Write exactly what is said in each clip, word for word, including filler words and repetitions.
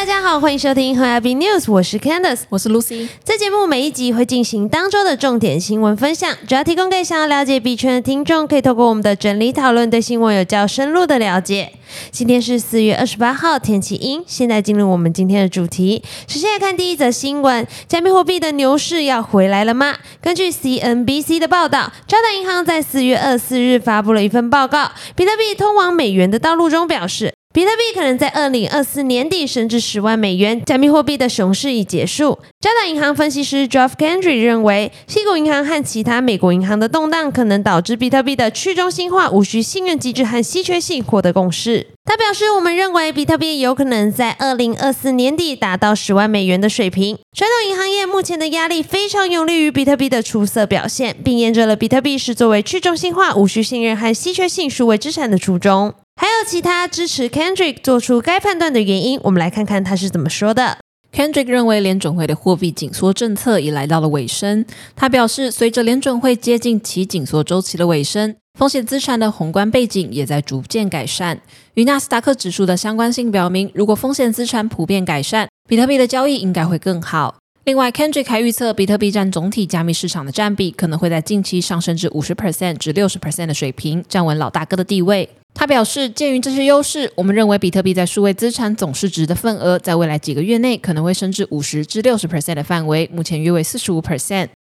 大家好，欢迎收听 HOYA BIT News， 我是 Candace， 我是 Lucy。 这节目每一集会进行当周的重点新闻分享，主要提供给想要了解币圈的听众，可以透过我们的整理讨论对新闻有较深入的了解。今天是四月二十八号，天气阴。现在进入我们今天的主题，首先来看第一则新闻，加密货币的牛市要回来了吗？根据 C N B C 的报道，渣打银行在四月二十四日发布了一份报告，比特币通往美元的道路中表示，比特币可能在二零二四年底升至十万美元，加密货币的熊市已结束。渣打银行分析师 Jeff Kendry 认为，矽谷银行和其他美国银行的动荡可能导致比特币的去中心化无需信任机制和稀缺性获得共识。他表示，我们认为比特币有可能在二零二四年底达到十万美元的水平。传统银行业目前的压力非常有利于比特币的出色表现，并验证了比特币是作为去中心化、无需信任和稀缺性数位资产的初衷。还有其他支持 Kendrick 做出该判断的原因，我们来看看他是怎么说的。Kendrick 认为联准会的货币紧缩政策已来到了尾声。他表示，随着联准会接近其紧缩周期的尾声，风险资产的宏观背景也在逐渐改善。与纳斯达克指数的相关性表明，如果风险资产普遍改善，比特币的交易应该会更好。另外 Kendrick 还预测，比特币占总体加密市场的占比可能会在近期上升至 百分之五十 至 百分之六十 的水平，站稳老大哥的地位。他表示，鉴于这些优势，我们认为比特币在数位资产总市值的份额在未来几个月内可能会升至 百分之五十 至 百分之六十 的范围，目前约为 百分之四十五。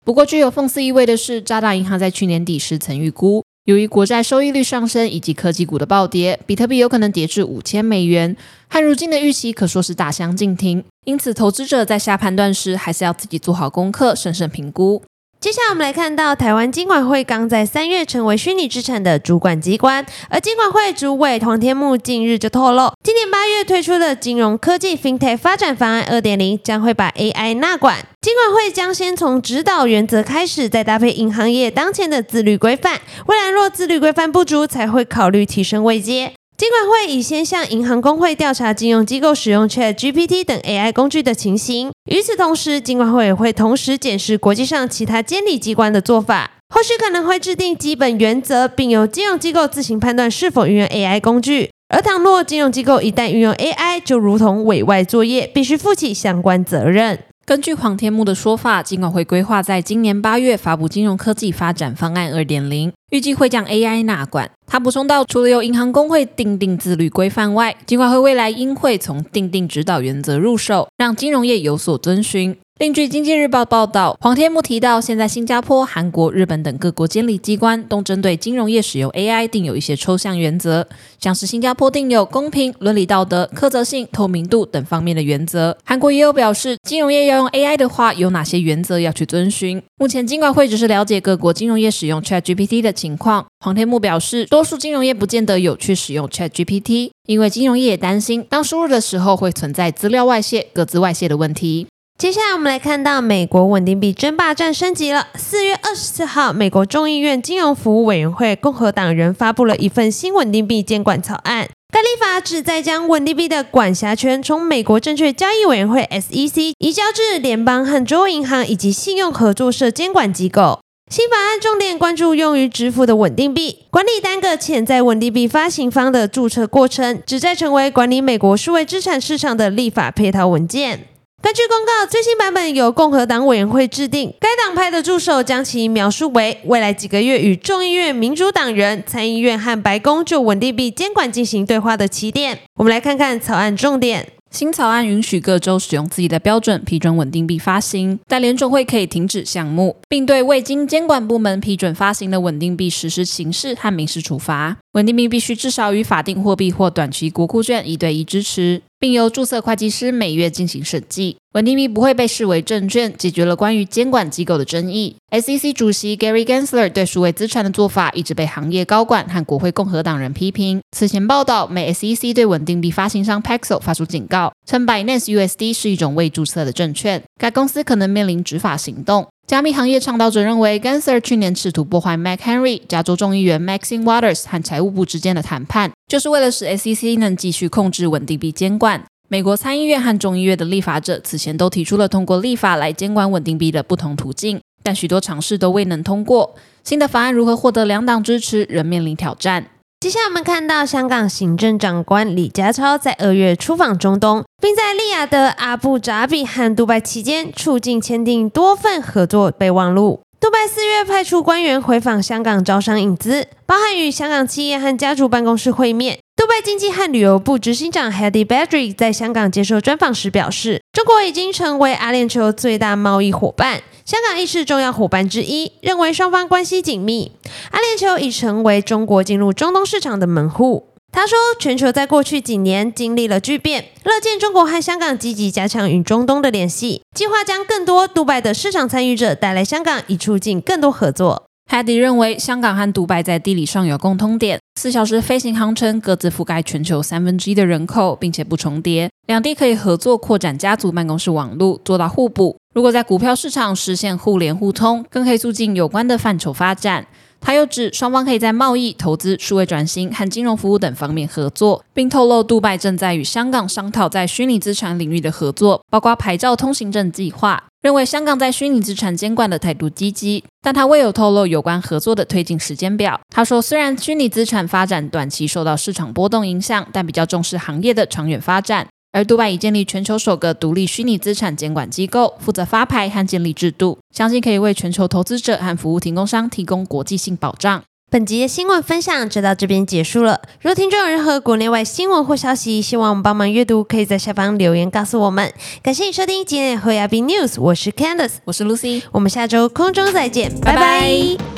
不过具有讽刺意味的是，渣打银行在去年底时曾预估，由于国债收益率上升以及科技股的暴跌，比特币有可能跌至五千美元，和如今的预期可说是大相径庭。因此投资者在下判断时，还是要自己做好功课，审慎评估。接下来我们来看到，台湾金管会刚在三月成为虚拟资产的主管机关，而金管会主委黄天牧近日就透露，今年八月推出的金融科技 Fintech 发展方案 二点零 将会把 A I 纳管。金管会将先从指导原则开始，再搭配银行业当前的自律规范，未来若自律规范不足，才会考虑提升位阶。金管会已先向银行公会调查金融机构使用 ChatGPT 等 A I 工具的情形，与此同时，金管会也会同时检视国际上其他监理机关的做法，后续可能会制定基本原则，并由金融机构自行判断是否运用 A I 工具。而倘若金融机构一旦运用 A I， 就如同委外作业，必须负起相关责任。根据黄天牧的说法，金管会规划在今年八月发布金融科技发展方案 二点零， 预计会将 A I 纳管。他补充到，除了由银行公会订定自律规范外，金管会未来应会从订定指导原则入手，让金融业有所遵循。另据经济日报报道，黄天牧提到，现在新加坡、韩国、日本等各国监理机关都针对金融业使用 A I 定有一些抽象原则，像是新加坡定有公平、伦理道德、苛责性、透明度等方面的原则。韩国也有表示，金融业要用 A I 的话，有哪些原则要去遵循。目前金管会只是了解各国金融业使用 ChatGPT 的情况。黄天牧表示，多数金融业不见得有去使用 ChatGPT， 因为金融业也担心当输入的时候会存在资料外泄、各自外泄的问题。接下来我们来看到，美国稳定币争霸战升级了。四月二十四号，美国众议院金融服务委员会共和党人发布了一份新稳定币监管草案，该立法旨在将稳定币的管辖权从美国证券交易委员会 S E C 移交至联邦和州银行以及信用合作社监管机构。新法案重点关注用于支付的稳定币，管理单个潜在稳定币发行方的注册过程，旨在成为管理美国数位资产市场的立法配套文件。根据公告，最新版本由共和党委员会制定，该党派的助手将其描述为未来几个月与众议院民主党人、参议院和白宫就稳定币监管进行对话的起点。我们来看看草案重点。新草案允许各州使用自己的标准批准稳定币发行，但联准会可以停止项目，并对未经监管部门批准发行的稳定币实施刑事和民事处罚。稳定币必须至少与法定货币或短期国库券一对一支持，并由注册会计师每月进行审计。稳定币不会被视为证券，解决了关于监管机构的争议。 S E C 主席 Gary Gensler 对数位资产的做法一直被行业高管和国会共和党人批评。此前报道，美 S E C 对稳定币发行商 Paxos 发出警告，称 Binance U S D 是一种未注册的证券，该公司可能面临执法行动。加密行业倡导者认为 Gensler 去年试图破坏 McHenry、 加州众议员 Maxine Waters 和财务部之间的谈判，就是为了使 S E C 能继续控制稳定币监管。美国参议院和众议院的立法者此前都提出了通过立法来监管稳定币的不同途径，但许多尝试都未能通过。新的法案如何获得两党支持仍面临挑战。接下来我们看到香港行政长官李家超在二月出访中东，并在利雅得、阿布扎比和杜拜期间促进签订多份合作备忘录。杜拜四月派出官员回访香港招商引资，包含与香港企业和家族办公室会面。杜拜经济和旅游部执行长 Hadi Badrick 在香港接受专访时表示，中国已经成为阿联酋最大贸易伙伴，香港亦是重要伙伴之一，认为双方关系紧密，阿联酋已成为中国进入中东市场的门户。他说，全球在过去几年经历了巨变，乐见中国和香港积极加强与中东的联系，计划将更多杜拜的市场参与者带来香港，以促进更多合作。Hadi 认为，香港和杜拜在地理上有共通点，四小时飞行航程各自覆盖全球三分之一的人口，并且不重叠，两地可以合作扩展家族办公室网络，做到互补。如果在股票市场实现互联互通，更可以促进有关的范畴发展。他又指，双方可以在贸易、投资、数位转型和金融服务等方面合作，并透露杜拜正在与香港商讨在虚拟资产领域的合作，包括牌照通行证计划，认为香港在虚拟资产监管的态度积极，但他未有透露有关合作的推进时间表。他说，虽然虚拟资产发展短期受到市场波动影响，但比较重视行业的长远发展，而杜拜已建立全球首个独立虚拟资产监管机构，负责发牌和建立制度，相信可以为全球投资者和服务提供商提供国际性保障。本集的新闻分享就到这边结束了，如果听众有任何国内外新闻或消息希望我们帮忙阅读，可以在下方留言告诉我们。感谢你收听今天的 H O Y A B I T News， 我是 Candace， 我是 Lucy， 我们下周空中再见，拜拜。